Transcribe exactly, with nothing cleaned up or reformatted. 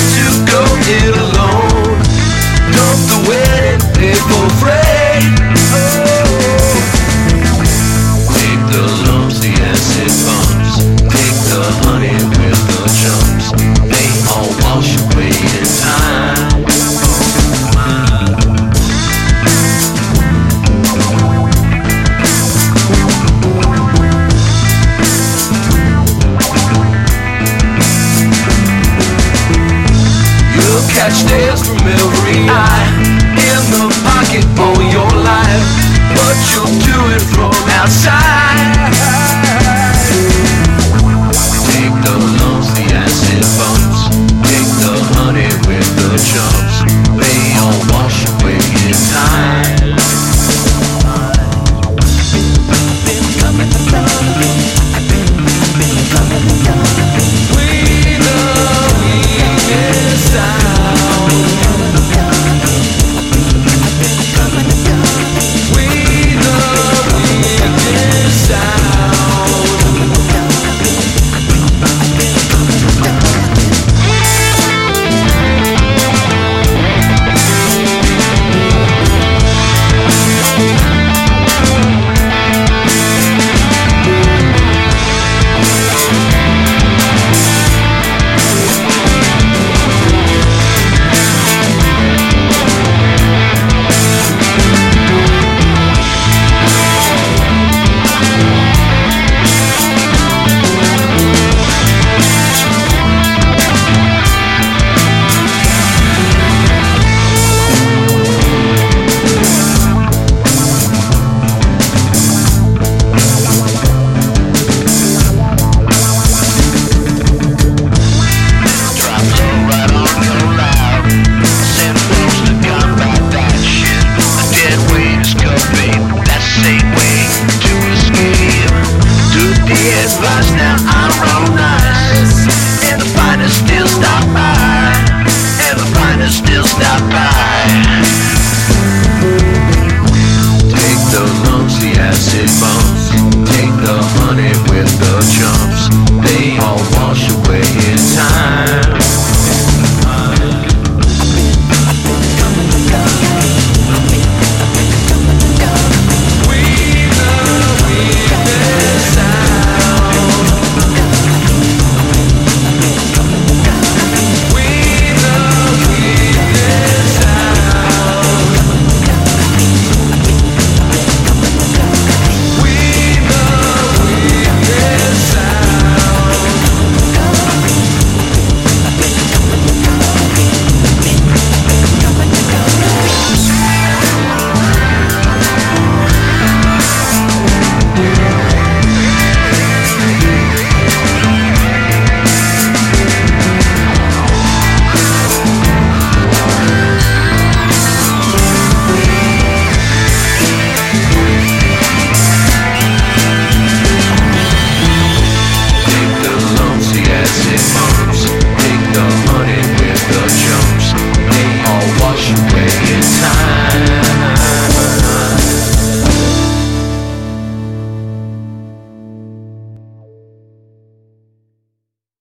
to go it alone. Dump the wedding paper freight. Oh. Take the lumps, the acid bumps. Take the honey with the chumps. They all wash away in time. Catch tears from every eye in the pocket for your life, but you'll do it from outside.